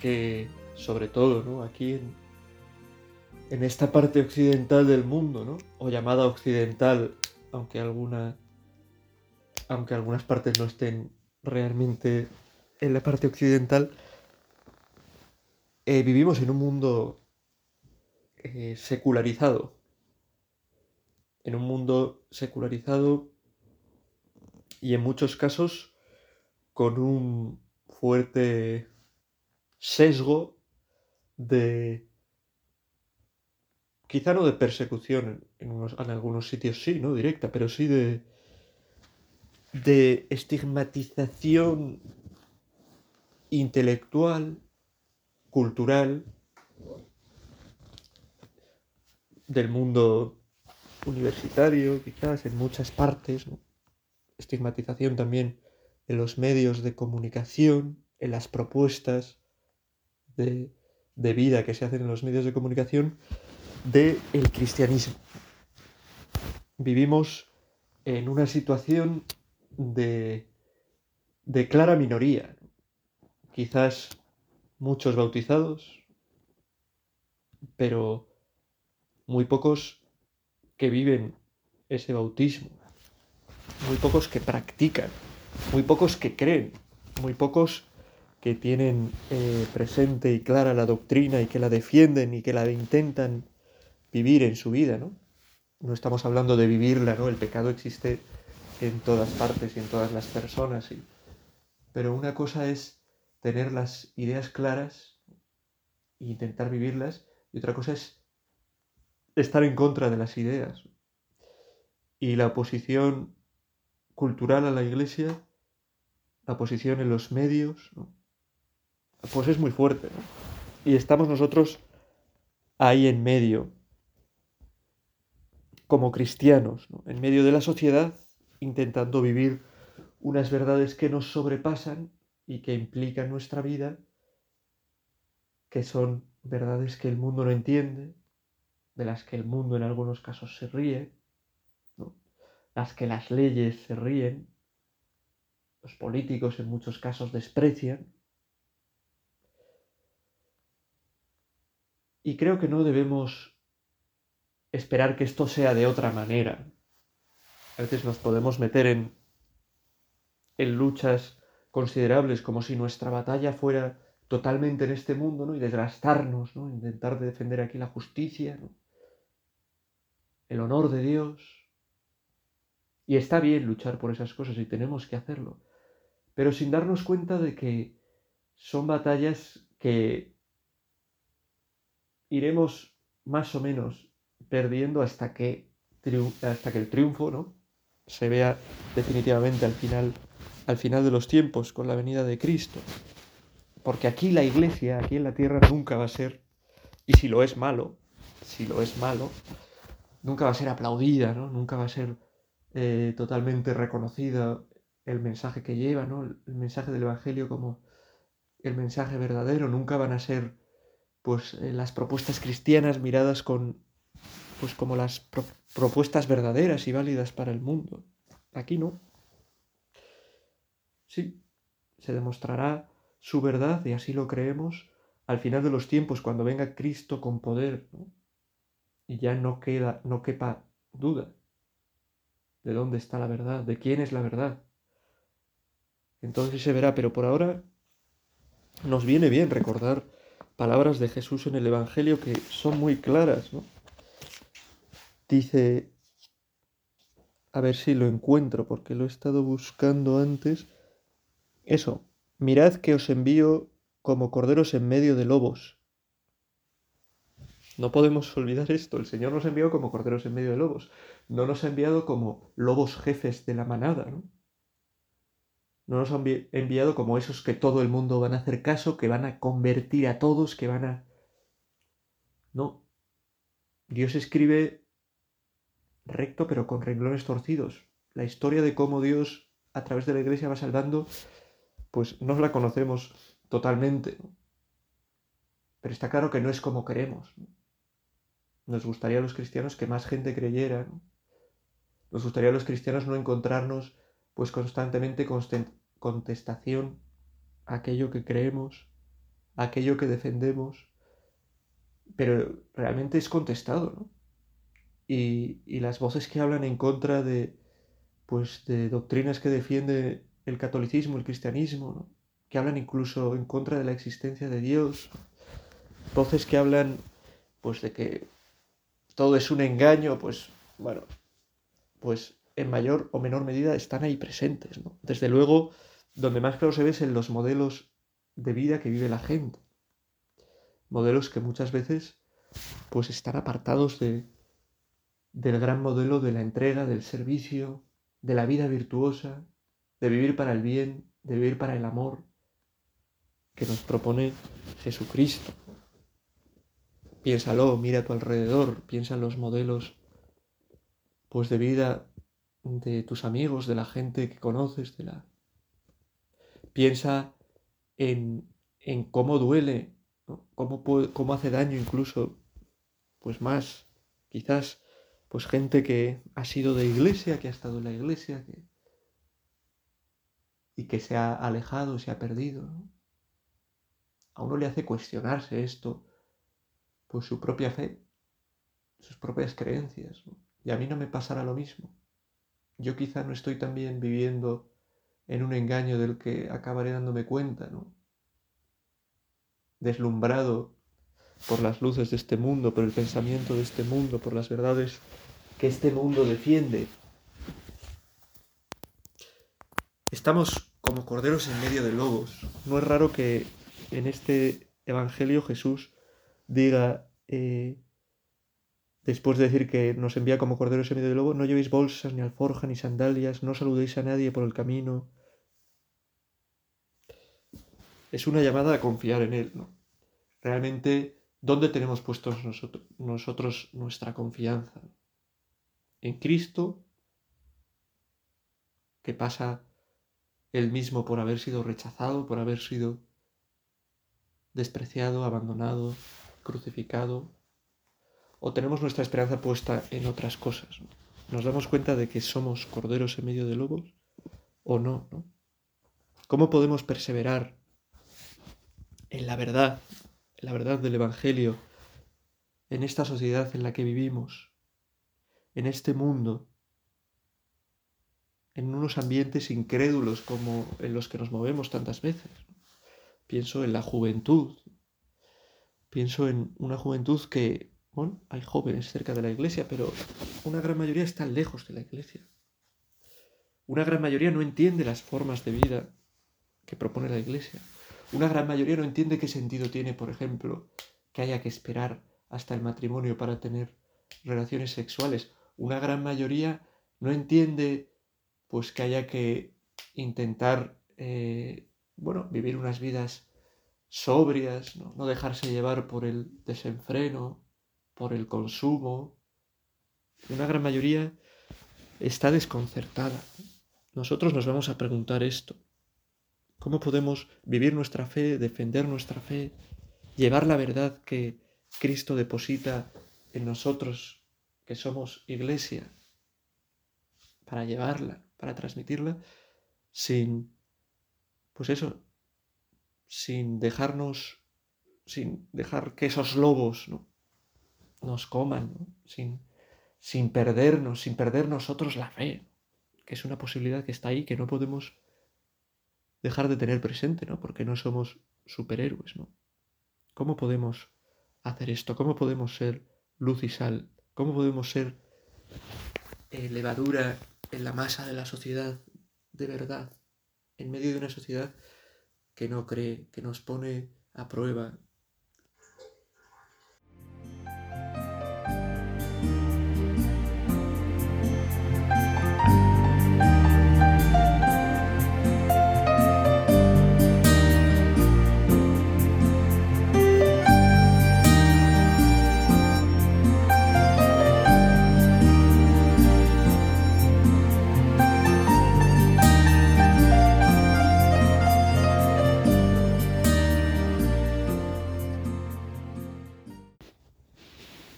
que, sobre todo, ¿no?, aquí en esta parte occidental del mundo, ¿no?, o llamada occidental, aunque algunas partes no estén realmente en la parte occidental, vivimos en un mundo secularizado. En un mundo secularizado y en muchos casos con un fuerte sesgo de, quizá no de persecución, en algunos sitios sí, no directa, pero sí de estigmatización intelectual, cultural, del mundo universitario, quizás en muchas partes, ¿no? Estigmatización también en los medios de comunicación, en las propuestas de vida que se hacen en los medios de comunicación del cristianismo. Vivimos en una situación de clara minoría. Quizás muchos bautizados, pero muy pocos que viven ese bautismo. Muy pocos que practican, muy pocos que creen, muy pocos que tienen presente y clara la doctrina y que la defienden y que la intentan vivir en su vida, ¿no? No estamos hablando de vivirla, ¿no? El pecado existe en todas partes y en todas las personas. Pero una cosa es tener las ideas claras e intentar vivirlas, y otra cosa es estar en contra de las ideas. Y la oposición cultural a la Iglesia, la posición en los medios, ¿no?, pues es muy fuerte, ¿no? Y estamos nosotros ahí en medio, como cristianos, ¿no?, en medio de la sociedad, intentando vivir unas verdades que nos sobrepasan y que implican nuestra vida, que son verdades que el mundo no entiende, de las que el mundo en algunos casos se ríe, las que las leyes se ríen, los políticos en muchos casos desprecian. Y creo que no debemos esperar que esto sea de otra manera. A veces nos podemos meter en luchas considerables, como si nuestra batalla fuera totalmente en este mundo, ¿no?, y desgastarnos, ¿no?, intentar defender aquí la justicia, ¿no?, el honor de Dios. Y está bien luchar por esas cosas y tenemos que hacerlo, pero sin darnos cuenta de que son batallas que iremos más o menos perdiendo hasta que el triunfo, ¿no?, se vea definitivamente al final de los tiempos con la venida de Cristo. Porque aquí la Iglesia, aquí en la tierra, nunca va a ser, y si lo es malo, nunca va a ser aplaudida, ¿no? Nunca va a ser totalmente reconocida el mensaje que lleva, ¿no?, el mensaje del Evangelio como el mensaje verdadero. Nunca van a ser, pues, las propuestas cristianas miradas como las propuestas verdaderas y válidas para el mundo. Aquí no. Sí, se demostrará su verdad, y así lo creemos, al final de los tiempos, cuando venga Cristo con poder, ¿no?, y ya no quepa duda de dónde está la verdad, de quién es la verdad. Entonces se verá, pero por ahora nos viene bien recordar palabras de Jesús en el Evangelio que son muy claras, ¿no? Dice, a ver si lo encuentro, porque lo he estado buscando antes. Eso, mirad que os envío como corderos en medio de lobos. No podemos olvidar esto, el Señor nos envió como corderos en medio de lobos. No nos ha enviado como lobos jefes de la manada, ¿no? no nos han enviado como esos que todo el mundo van a hacer caso, que van a convertir a todos, que van a... No. Dios escribe recto pero con renglones torcidos. La historia de cómo Dios a través de la Iglesia va salvando, pues no la conocemos totalmente, ¿no? Pero está claro que no es como queremos, ¿no? Nos gustaría a los cristianos que más gente creyera, ¿no? Nos gustaría a los cristianos no encontrarnos pues constantemente contestación a aquello que creemos, a aquello que defendemos, pero realmente es contestado, ¿no? Y las voces que hablan en contra de, pues, de doctrinas que defiende el catolicismo, el cristianismo, ¿no? Que hablan incluso en contra de la existencia de Dios, voces que hablan pues de que todo es un engaño, pues bueno, pues en mayor o menor medida están ahí presentes, ¿no? Desde luego, donde más claro se ve es en los modelos de vida que vive la gente. Modelos que muchas veces pues están apartados del gran modelo de la entrega, del servicio, de la vida virtuosa, de vivir para el bien, de vivir para el amor que nos propone Jesucristo. Piénsalo, mira a tu alrededor, piensa en los modelos pues de vida de tus amigos, de la gente que conoces, piensa en cómo duele, ¿no? Cómo hace daño incluso, pues más, quizás, pues gente que ha sido de iglesia, que ha estado en la iglesia, y que se ha alejado, se ha perdido, ¿no? A uno le hace cuestionarse esto, pues su propia fe, sus propias creencias, ¿no? Y a mí no me pasará lo mismo. Yo quizá no estoy también viviendo en un engaño del que acabaré dándome cuenta, ¿no? Deslumbrado por las luces de este mundo, por el pensamiento de este mundo, por las verdades que este mundo defiende. Estamos como corderos en medio de lobos. No es raro que en este evangelio Jesús diga, después de decir que nos envía como corderos en medio de lobos, no llevéis bolsas, ni alforja, ni sandalias, no saludéis a nadie por el camino. Es una llamada a confiar en Él, ¿no? Realmente, ¿dónde tenemos puestos nosotros nuestra confianza? En Cristo, que pasa Él mismo por haber sido rechazado, por haber sido despreciado, abandonado, crucificado. ¿O tenemos nuestra esperanza puesta en otras cosas? ¿Nos damos cuenta de que somos corderos en medio de lobos o no, no? ¿Cómo podemos perseverar en la verdad del Evangelio, en esta sociedad en la que vivimos, en este mundo, en unos ambientes incrédulos como en los que nos movemos tantas veces? Pienso en la juventud, pienso en una juventud que... Bueno, hay jóvenes cerca de la iglesia, pero una gran mayoría está lejos de la iglesia. Una gran mayoría no entiende las formas de vida que propone la iglesia. Una gran mayoría no entiende qué sentido tiene, por ejemplo, que haya que esperar hasta el matrimonio para tener relaciones sexuales. Una gran mayoría no entiende, pues, que haya que intentar, vivir unas vidas sobrias, ¿no? No dejarse llevar por el desenfreno, por el consumo. Una gran mayoría está desconcertada. Nosotros nos vamos a preguntar esto. ¿Cómo podemos vivir nuestra fe, defender nuestra fe, llevar la verdad que Cristo deposita en nosotros, que somos iglesia, para llevarla, para transmitirla, sin dejar que esos lobos, ¿no?, nos coman, ¿no? Sin perdernos, sin perder nosotros la fe, que es una posibilidad que está ahí, que no podemos dejar de tener presente, ¿no? Porque no somos superhéroes, ¿no? ¿Cómo podemos hacer esto? ¿Cómo podemos ser luz y sal? ¿Cómo podemos ser levadura en la masa de la sociedad de verdad, en medio de una sociedad que no cree, que nos pone a prueba?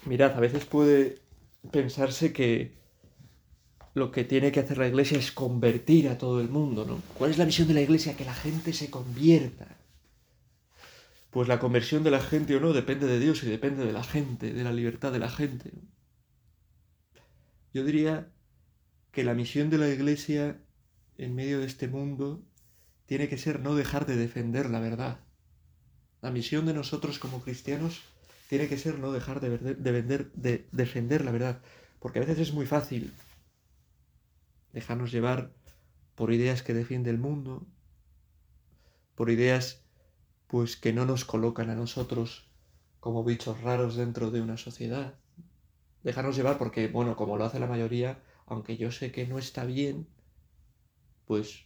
Mirad, a veces puede pensarse que lo que tiene que hacer la Iglesia es convertir a todo el mundo, ¿no? ¿Cuál es la visión de la Iglesia? Que la gente se convierta. Pues la conversión de la gente o no depende de Dios y depende de la gente, de la libertad de la gente. Yo diría que la misión de la Iglesia en medio de este mundo tiene que ser no dejar de defender la verdad. La misión de nosotros como cristianos tiene que ser no dejar de defender la verdad, porque a veces es muy fácil dejarnos llevar por ideas que defiende el mundo, por ideas pues que no nos colocan a nosotros como bichos raros dentro de una sociedad. Dejarnos llevar porque, bueno, como lo hace la mayoría, aunque yo sé que no está bien, pues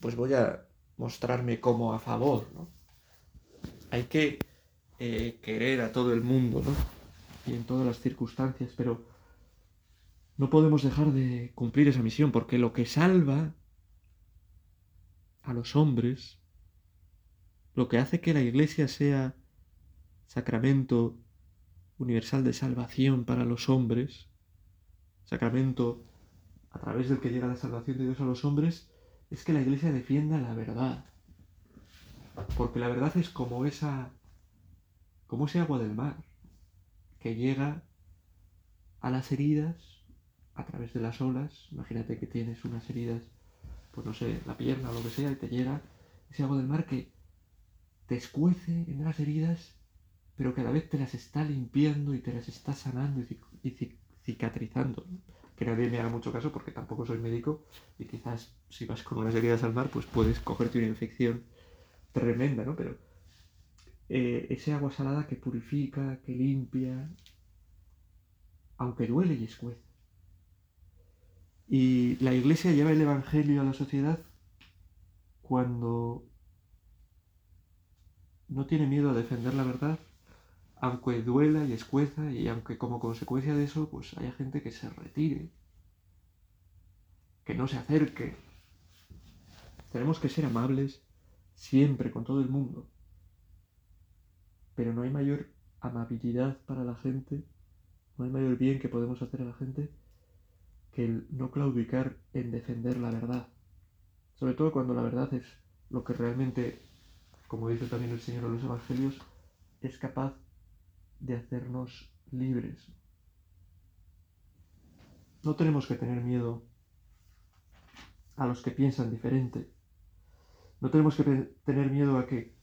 voy a mostrarme como a favor, ¿no? Hay que querer a todo el mundo, ¿no? Y en todas las circunstancias, pero no podemos dejar de cumplir esa misión, porque lo que salva a los hombres, lo que hace que la Iglesia sea sacramento universal de salvación para los hombres, sacramento a través del que llega la salvación de Dios a los hombres, es que la Iglesia defienda la verdad. Porque la verdad es como ese agua del mar, que llega a las heridas a través de las olas. Imagínate que tienes unas heridas, pues no sé, la pierna o lo que sea, y te llega ese agua del mar que te escuece en las heridas, pero que a la vez te las está limpiando y te las está sanando y cicatrizando, ¿no? Que nadie me haga mucho caso porque tampoco soy médico, y quizás si vas con unas heridas al mar, pues puedes cogerte una infección tremenda, ¿no? Pero ese agua salada que purifica, que limpia, aunque duele y escuece. Y la Iglesia lleva el Evangelio a la sociedad cuando no tiene miedo a defender la verdad, aunque duela y escueza, y aunque como consecuencia de eso pues haya gente que se retire, que no se acerque. Tenemos que ser amables siempre con todo el mundo, pero no hay mayor amabilidad para la gente, no hay mayor bien que podemos hacer a la gente que el no claudicar en defender la verdad. Sobre todo cuando la verdad es lo que realmente, como dice también el Señor en los Evangelios, es capaz de hacernos libres. No tenemos que tener miedo a los que piensan diferente. No tenemos que tener miedo a que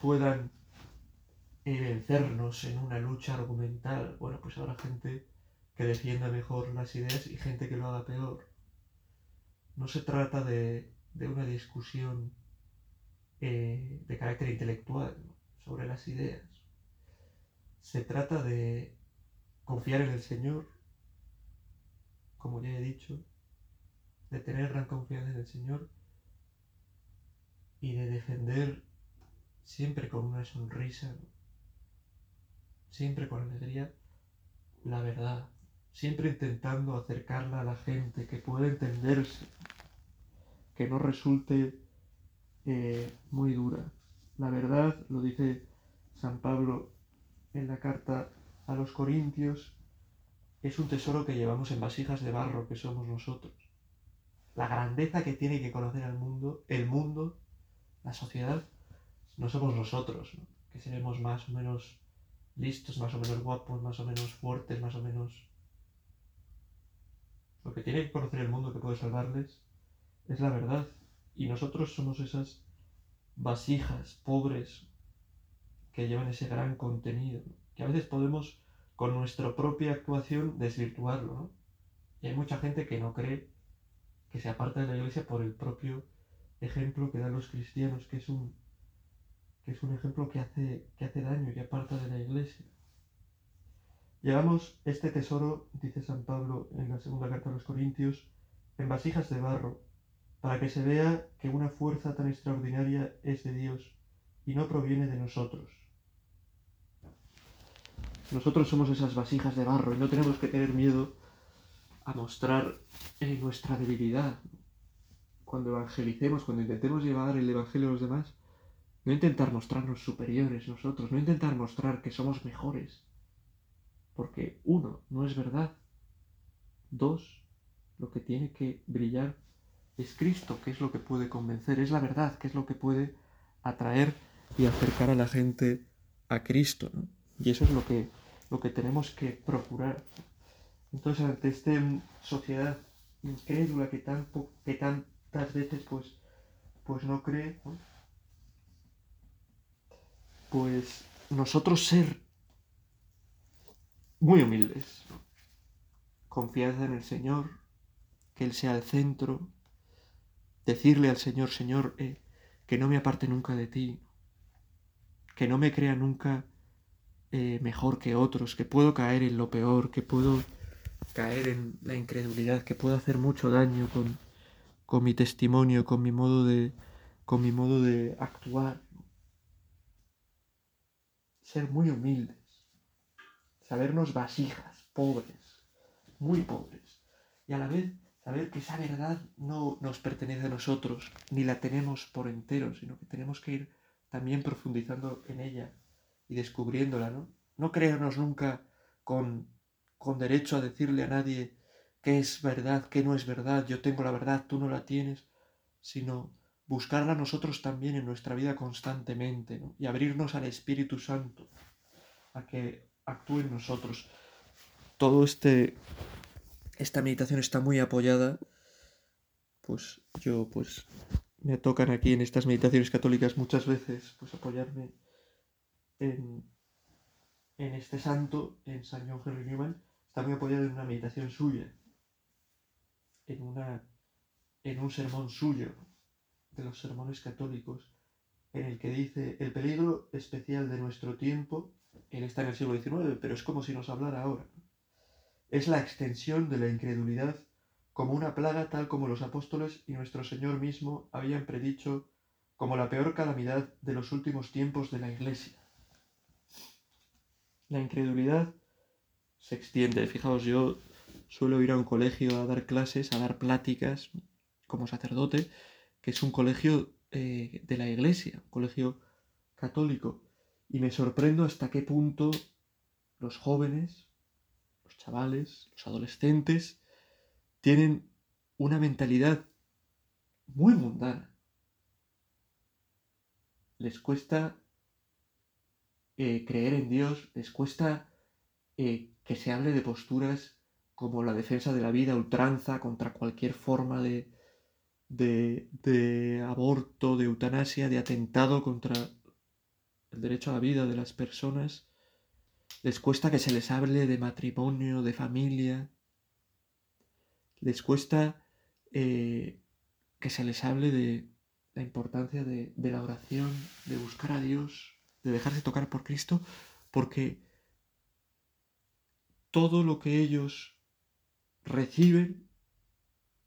puedan vencernos en una lucha argumental. Bueno, pues habrá gente que defienda mejor las ideas y gente que lo haga peor. No se trata de una discusión de carácter intelectual, ¿no?, sobre las ideas. Se trata de confiar en el Señor, como ya he dicho, de tener gran confianza en el Señor y de defender siempre con una sonrisa, ¿no?, siempre con alegría, la verdad. Siempre intentando acercarla a la gente, que pueda entenderse, que no resulte muy dura. La verdad, lo dice San Pablo en la carta a los Corintios, es un tesoro que llevamos en vasijas de barro que somos nosotros. La grandeza que tiene que conocer el mundo, la sociedad, no somos nosotros, ¿no?, que seremos más o menos listos, más o menos guapos, más o menos fuertes, más o menos... Lo que tiene que conocer el mundo que puede salvarles es la verdad. Y nosotros somos esas vasijas pobres que llevan ese gran contenido, ¿no?, que a veces podemos con nuestra propia actuación desvirtuarlo, ¿no? Y hay mucha gente que no cree, que se aparta de la Iglesia por el propio ejemplo que dan los cristianos, que es un ejemplo que hace daño, que aparta de la Iglesia. Llevamos este tesoro, dice San Pablo en la segunda carta a los Corintios, en vasijas de barro, para que se vea que una fuerza tan extraordinaria es de Dios y no proviene de nosotros. Nosotros somos esas vasijas de barro y no tenemos que tener miedo a mostrar nuestra debilidad. Cuando evangelicemos, cuando intentemos llevar el Evangelio a los demás, no intentar mostrarnos superiores nosotros, no intentar mostrar que somos mejores, porque uno, no es verdad; dos, lo que tiene que brillar es Cristo, que es lo que puede convencer, es la verdad, que es lo que puede atraer y acercar a la gente a Cristo, ¿no? Y eso es lo que tenemos que procurar. Entonces, ante esta sociedad incrédula que tantas veces pues no cree, ¿no?, pues nosotros ser muy humildes, ¿no?, confianza en el Señor, que Él sea el centro, decirle al Señor: Señor, que no me aparte nunca de ti, que no me crea nunca mejor que otros, que puedo caer en lo peor, que puedo caer en la incredulidad, que puedo hacer mucho daño con mi testimonio, con mi modo de actuar. Ser muy humildes, sabernos vasijas, pobres, muy pobres, y a la vez saber que esa verdad no nos pertenece a nosotros, ni la tenemos por entero, sino que tenemos que ir también profundizando en ella y descubriéndola, ¿no? No creernos nunca con derecho a decirle a nadie qué es verdad, qué no es verdad, yo tengo la verdad, tú no la tienes, sino buscarla nosotros también en nuestra vida constantemente, ¿no?, y abrirnos al Espíritu Santo, a que actúe en nosotros. Todo esta meditación está muy apoyada, pues me tocan aquí en estas meditaciones católicas muchas veces pues apoyarme en este santo, en San John Henry Newman. Está muy apoyado en una meditación suya, en un sermón suyo, de los sermones católicos, en el que dice: el peligro especial de nuestro tiempo, él está en el siglo XIX, pero es como si nos hablara ahora, es la extensión de la incredulidad como una plaga, tal como los apóstoles y nuestro Señor mismo habían predicho como la peor calamidad de los últimos tiempos de la Iglesia. La incredulidad se extiende. Fijaos, yo suelo ir a un colegio a dar clases, a dar pláticas como sacerdote, que es un colegio de la Iglesia, un colegio católico, y me sorprendo hasta qué punto los jóvenes, los chavales, los adolescentes, tienen una mentalidad muy mundana. Les cuesta creer en Dios, les cuesta que se hable de posturas como la defensa de la vida a ultranza, contra cualquier forma de aborto, de eutanasia, de atentado contra el derecho a la vida de las personas. Les cuesta que se les hable de matrimonio, de familia. Les cuesta que se les hable de la importancia de la oración, de buscar a Dios, de dejarse tocar por Cristo, porque todo lo que ellos reciben,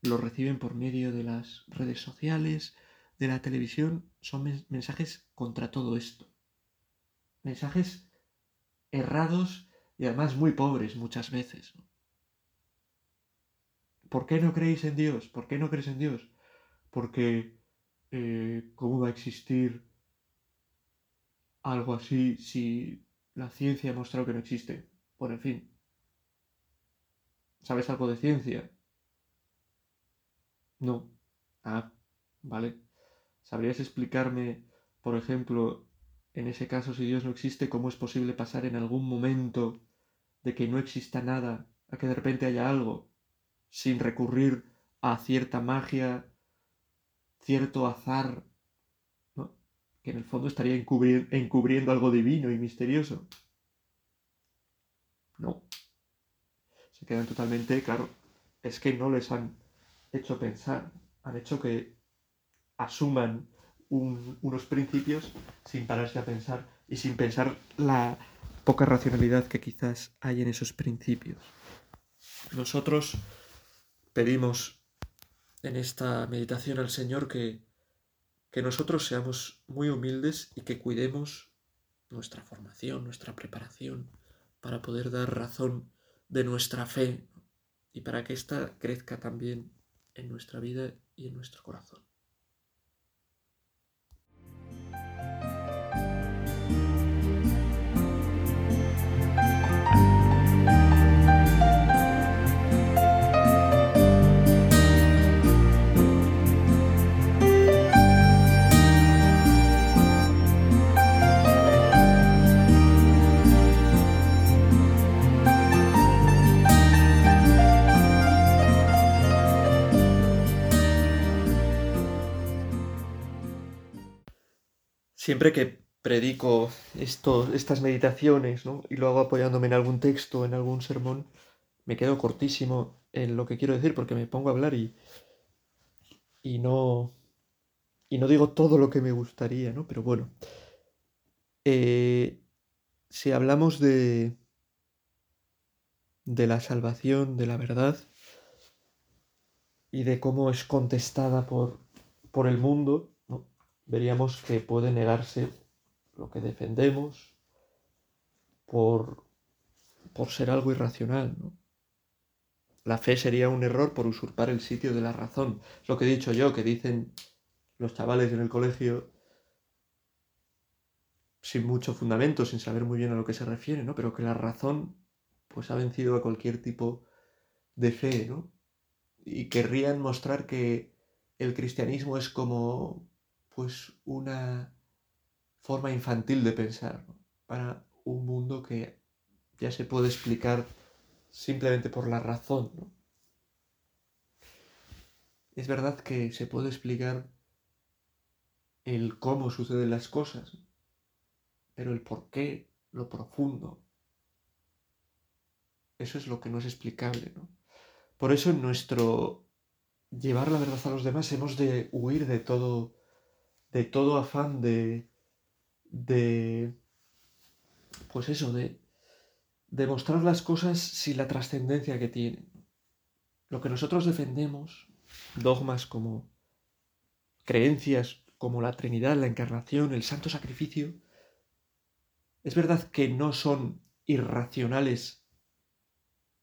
lo reciben por medio de las redes sociales, de la televisión. Son mensajes contra todo esto. Mensajes errados y además muy pobres muchas veces. ¿Por qué no creéis en Dios? ¿Por qué no crees en Dios? Porque ¿cómo va a existir algo así si la ciencia ha mostrado que no existe? Bueno, en fin. ¿Sabes algo de ciencia? No. Ah, vale. ¿Sabrías explicarme, por ejemplo, en ese caso, si Dios no existe, cómo es posible pasar en algún momento de que no exista nada a que de repente haya algo, sin recurrir a cierta magia, cierto azar, ¿no?, que en el fondo estaría encubriendo algo divino y misterioso? No. Se quedan totalmente, claro, es que no les han hecho pensar, han hecho que asuman unos principios sin pararse a pensar y sin pensar la poca racionalidad que quizás hay en esos principios. Nosotros pedimos en esta meditación al Señor que nosotros seamos muy humildes y que cuidemos nuestra formación, nuestra preparación, para poder dar razón de nuestra fe y para que ésta crezca también en nuestra vida y en nuestro corazón. siempre que predico estas meditaciones, ¿no?, y lo hago apoyándome en algún texto, en algún sermón, me quedo cortísimo en lo que quiero decir porque me pongo a hablar y no digo todo lo que me gustaría, ¿no? Pero bueno, si hablamos de la salvación, de la verdad y de cómo es contestada por el mundo, ¿no?, veríamos que puede negarse lo que defendemos por ser algo irracional, ¿no? La fe sería un error por usurpar el sitio de la razón. Es lo que he dicho yo, que dicen los chavales en el colegio sin mucho fundamento, sin saber muy bien a lo que se refiere, ¿no? Pero que la razón pues ha vencido a cualquier tipo de fe, ¿no? Y querrían mostrar que el cristianismo es como pues una forma infantil de pensar, ¿no?, para un mundo que ya se puede explicar simplemente por la razón, ¿no? Es verdad que se puede explicar el cómo suceden las cosas, pero el por qué, lo profundo, eso es lo que no es explicable, ¿no? Por eso en nuestro llevar la verdad a los demás hemos de huir de todo afán de mostrar las cosas sin la trascendencia que tienen. Lo que nosotros defendemos, dogmas como creencias, como la Trinidad, la Encarnación, el Santo Sacrificio, es verdad que no son irracionales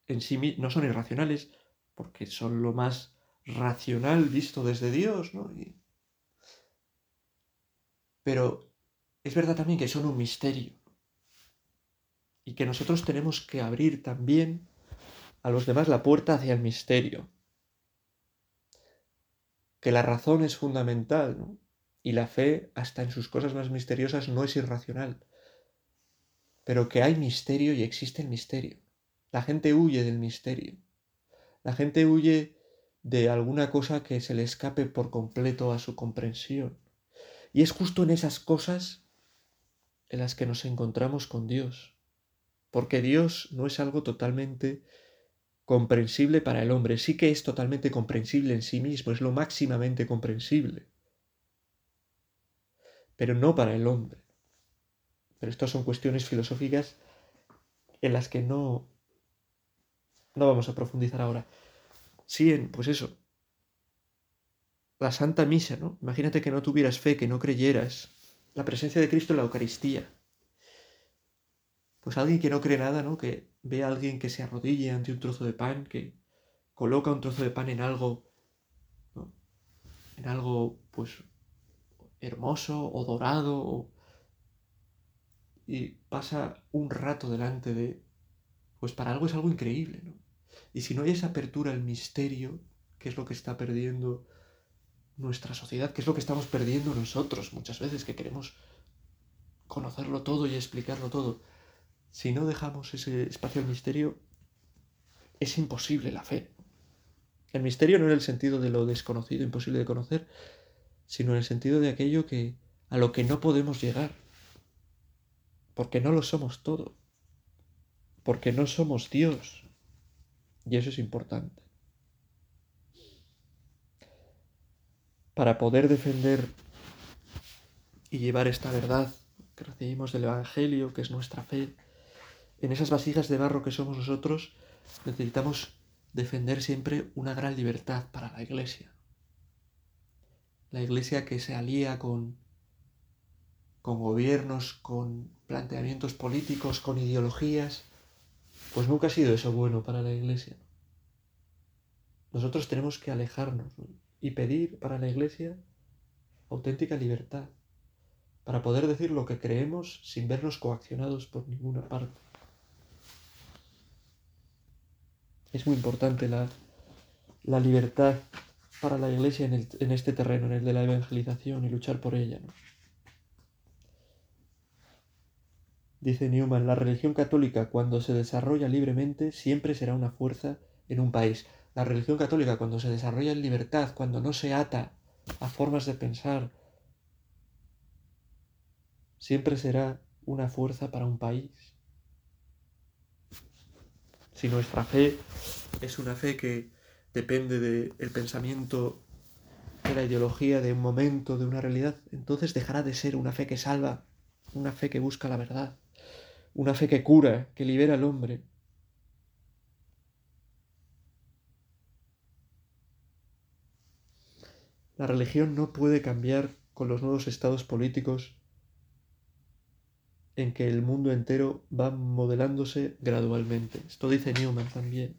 en sí mismos, no son irracionales porque son lo más racional visto desde Dios, ¿no? Pero es verdad también que son un misterio y que nosotros tenemos que abrir también a los demás la puerta hacia el misterio. Que la razón es fundamental, ¿no?, y la fe, hasta en sus cosas más misteriosas, no es irracional. Pero que hay misterio y existe el misterio. La gente huye del misterio. La gente huye de alguna cosa que se le escape por completo a su comprensión. Y es justo en esas cosas en las que nos encontramos con Dios. Porque Dios no es algo totalmente comprensible para el hombre. Sí que es totalmente comprensible en sí mismo, es lo máximamente comprensible. Pero no para el hombre. Pero estas son cuestiones filosóficas en las que no vamos a profundizar ahora. Sí, pues eso, la Santa Misa, ¿no? Imagínate que no tuvieras fe, que no creyeras. La presencia de Cristo en la Eucaristía. Pues alguien que no cree nada, ¿no?, que ve a alguien que se arrodille ante un trozo de pan, que coloca un trozo de pan en algo, ¿no?, en algo, pues, hermoso o dorado, y pasa un rato delante de... Pues para algo es algo increíble, ¿no? Y si no hay esa apertura al misterio, que es lo que está perdiendo nuestra sociedad, que es lo que estamos perdiendo nosotros muchas veces, que queremos conocerlo todo y explicarlo todo. Si no dejamos ese espacio al misterio, es imposible la fe. El misterio no en el sentido de lo desconocido, imposible de conocer, sino en el sentido de aquello a lo que no podemos llegar, porque no lo somos todo, porque no somos Dios, y eso es importante. Para poder defender y llevar esta verdad que recibimos del Evangelio, que es nuestra fe, en esas vasijas de barro que somos nosotros, necesitamos defender siempre una gran libertad para la Iglesia. La Iglesia que se alía con gobiernos, con planteamientos políticos, con ideologías, pues nunca ha sido eso bueno para la Iglesia. Nosotros tenemos que alejarnos, ¿no?, y pedir para la Iglesia auténtica libertad, para poder decir lo que creemos sin vernos coaccionados por ninguna parte. Es muy importante la libertad para la Iglesia en este terreno, en el de la evangelización, y luchar por ella, ¿no? Dice Newman, la religión católica, cuando se desarrolla libremente, siempre será una fuerza en un país. La religión católica, cuando se desarrolla en libertad, cuando no se ata a formas de pensar, siempre será una fuerza para un país. Si nuestra fe es una fe que depende del pensamiento, de la ideología, de un momento, de una realidad, entonces dejará de ser una fe que salva, una fe que busca la verdad, una fe que cura, que libera al hombre. La religión no puede cambiar con los nuevos estados políticos en que el mundo entero va modelándose gradualmente. Esto dice Newman también.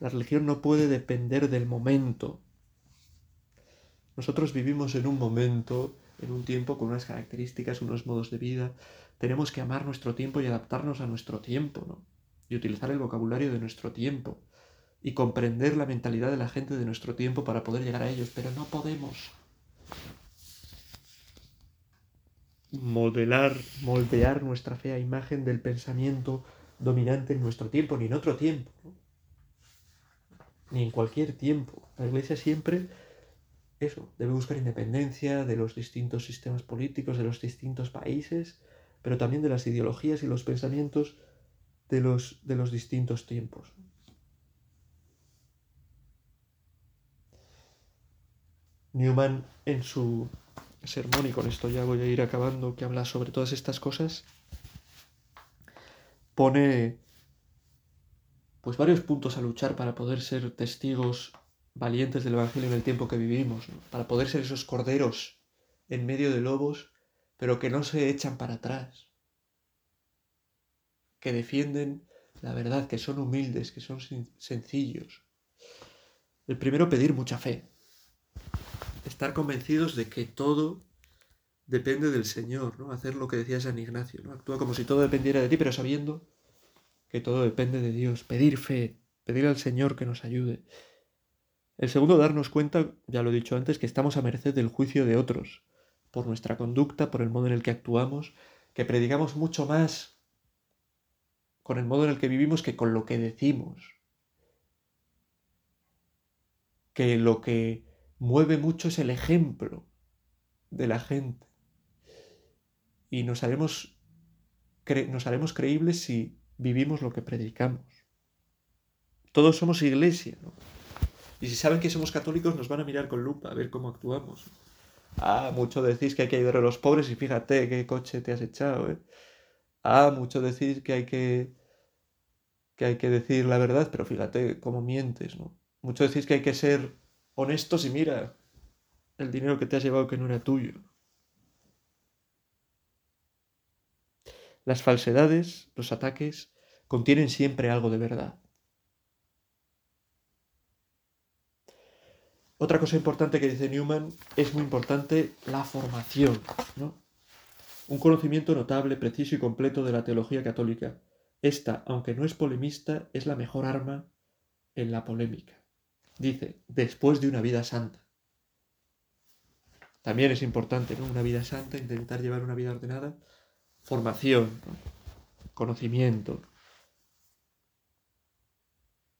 La religión no puede depender del momento. Nosotros vivimos en un momento, en un tiempo con unas características, unos modos de vida. Tenemos que amar nuestro tiempo y adaptarnos a nuestro tiempo, ¿no? Y utilizar el vocabulario de nuestro tiempo. Y comprender la mentalidad de la gente de nuestro tiempo para poder llegar a ellos, pero no podemos moldear nuestra fe a imagen del pensamiento dominante en nuestro tiempo, ni en otro tiempo, ¿no? Ni en cualquier tiempo. La Iglesia siempre, eso, debe buscar independencia de los distintos sistemas políticos, de los distintos países, pero también de las ideologías y los pensamientos de los distintos tiempos. Newman, en su sermón, y con esto ya voy a ir acabando, que habla sobre todas estas cosas, pone pues varios puntos a luchar para poder ser testigos valientes del Evangelio en el tiempo que vivimos, ¿no? Para poder ser esos corderos en medio de lobos, pero que no se echan para atrás, que defienden la verdad, que son humildes, que son sencillos. El primero, pedir mucha fe. Estar convencidos de que todo depende del Señor, ¿no? Hacer lo que decía San Ignacio, ¿no? Actúa como si todo dependiera de ti, pero sabiendo que todo depende de Dios. Pedir fe, pedir al Señor que nos ayude. El segundo, darnos cuenta, ya lo he dicho antes, que estamos a merced del juicio de otros, por nuestra conducta, por el modo en el que actuamos, que predicamos mucho más con el modo en el que vivimos que con lo que decimos. Que lo que mueve mucho es el ejemplo de la gente. Y nos haremos creíbles si vivimos lo que predicamos. Todos somos iglesia, ¿no? Y si saben que somos católicos, nos van a mirar con lupa, a ver cómo actuamos. Ah, mucho decís que hay que ayudar a los pobres y fíjate qué coche te has echado, ¿eh? Ah, mucho decís que hay que decir la verdad, pero fíjate cómo mientes, ¿no? Mucho decís que hay que ser honestos y mira el dinero que te has llevado que no era tuyo. Las falsedades, los ataques, contienen siempre algo de verdad. Otra cosa importante que dice Newman, es muy importante la formación, ¿no? Un conocimiento notable, preciso y completo de la teología católica. Esta, aunque no es polemista, es la mejor arma en la polémica. Dice, después de una vida santa. También es importante, ¿no? Una vida santa, intentar llevar una vida ordenada. Formación, ¿no? Conocimiento.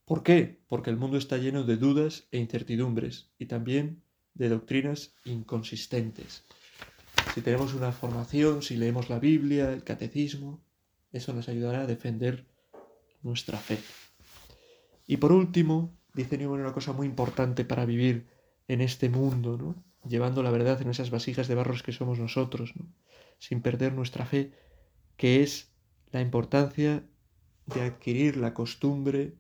¿Por qué? Porque el mundo está lleno de dudas e incertidumbres y también de doctrinas inconsistentes. Si tenemos una formación, si leemos la Biblia, el catecismo, eso nos ayudará a defender nuestra fe. Y por último, dice Newman una cosa muy importante para vivir en este mundo, ¿no? Llevando la verdad en esas vasijas de barros que somos nosotros, ¿no? Sin perder nuestra fe, que es la importancia de adquirir la costumbre,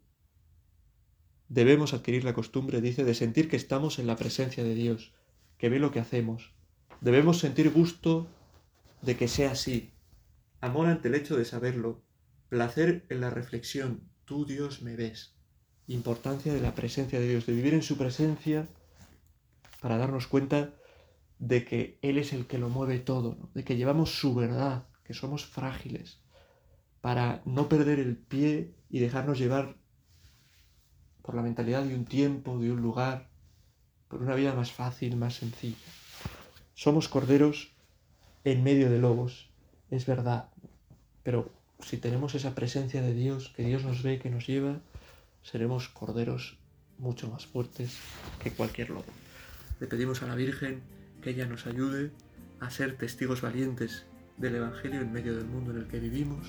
debemos adquirir la costumbre, dice, de sentir que estamos en la presencia de Dios, que ve lo que hacemos. Debemos sentir gusto de que sea así, amor ante el hecho de saberlo, placer en la reflexión, tú Dios me ves. Importancia de la presencia de Dios, de vivir en su presencia para darnos cuenta de que Él es el que lo mueve todo, ¿no? De que llevamos su verdad, que somos frágiles, para no perder el pie y dejarnos llevar por la mentalidad de un tiempo, de un lugar, por una vida más fácil, más sencilla. Somos corderos en medio de lobos, es verdad, pero si tenemos esa presencia de Dios, que Dios nos ve, que nos lleva, seremos corderos mucho más fuertes que cualquier lobo. Le pedimos a la Virgen que ella nos ayude a ser testigos valientes del Evangelio en medio del mundo en el que vivimos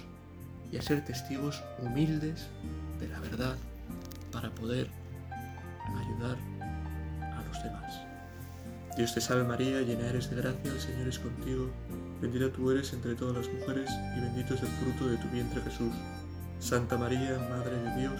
y a ser testigos humildes de la verdad para poder ayudar a los demás. Dios te salve María, llena eres de gracia, el Señor es contigo, bendita tú eres entre todas las mujeres y bendito es el fruto de tu vientre Jesús. Santa María, Madre de Dios,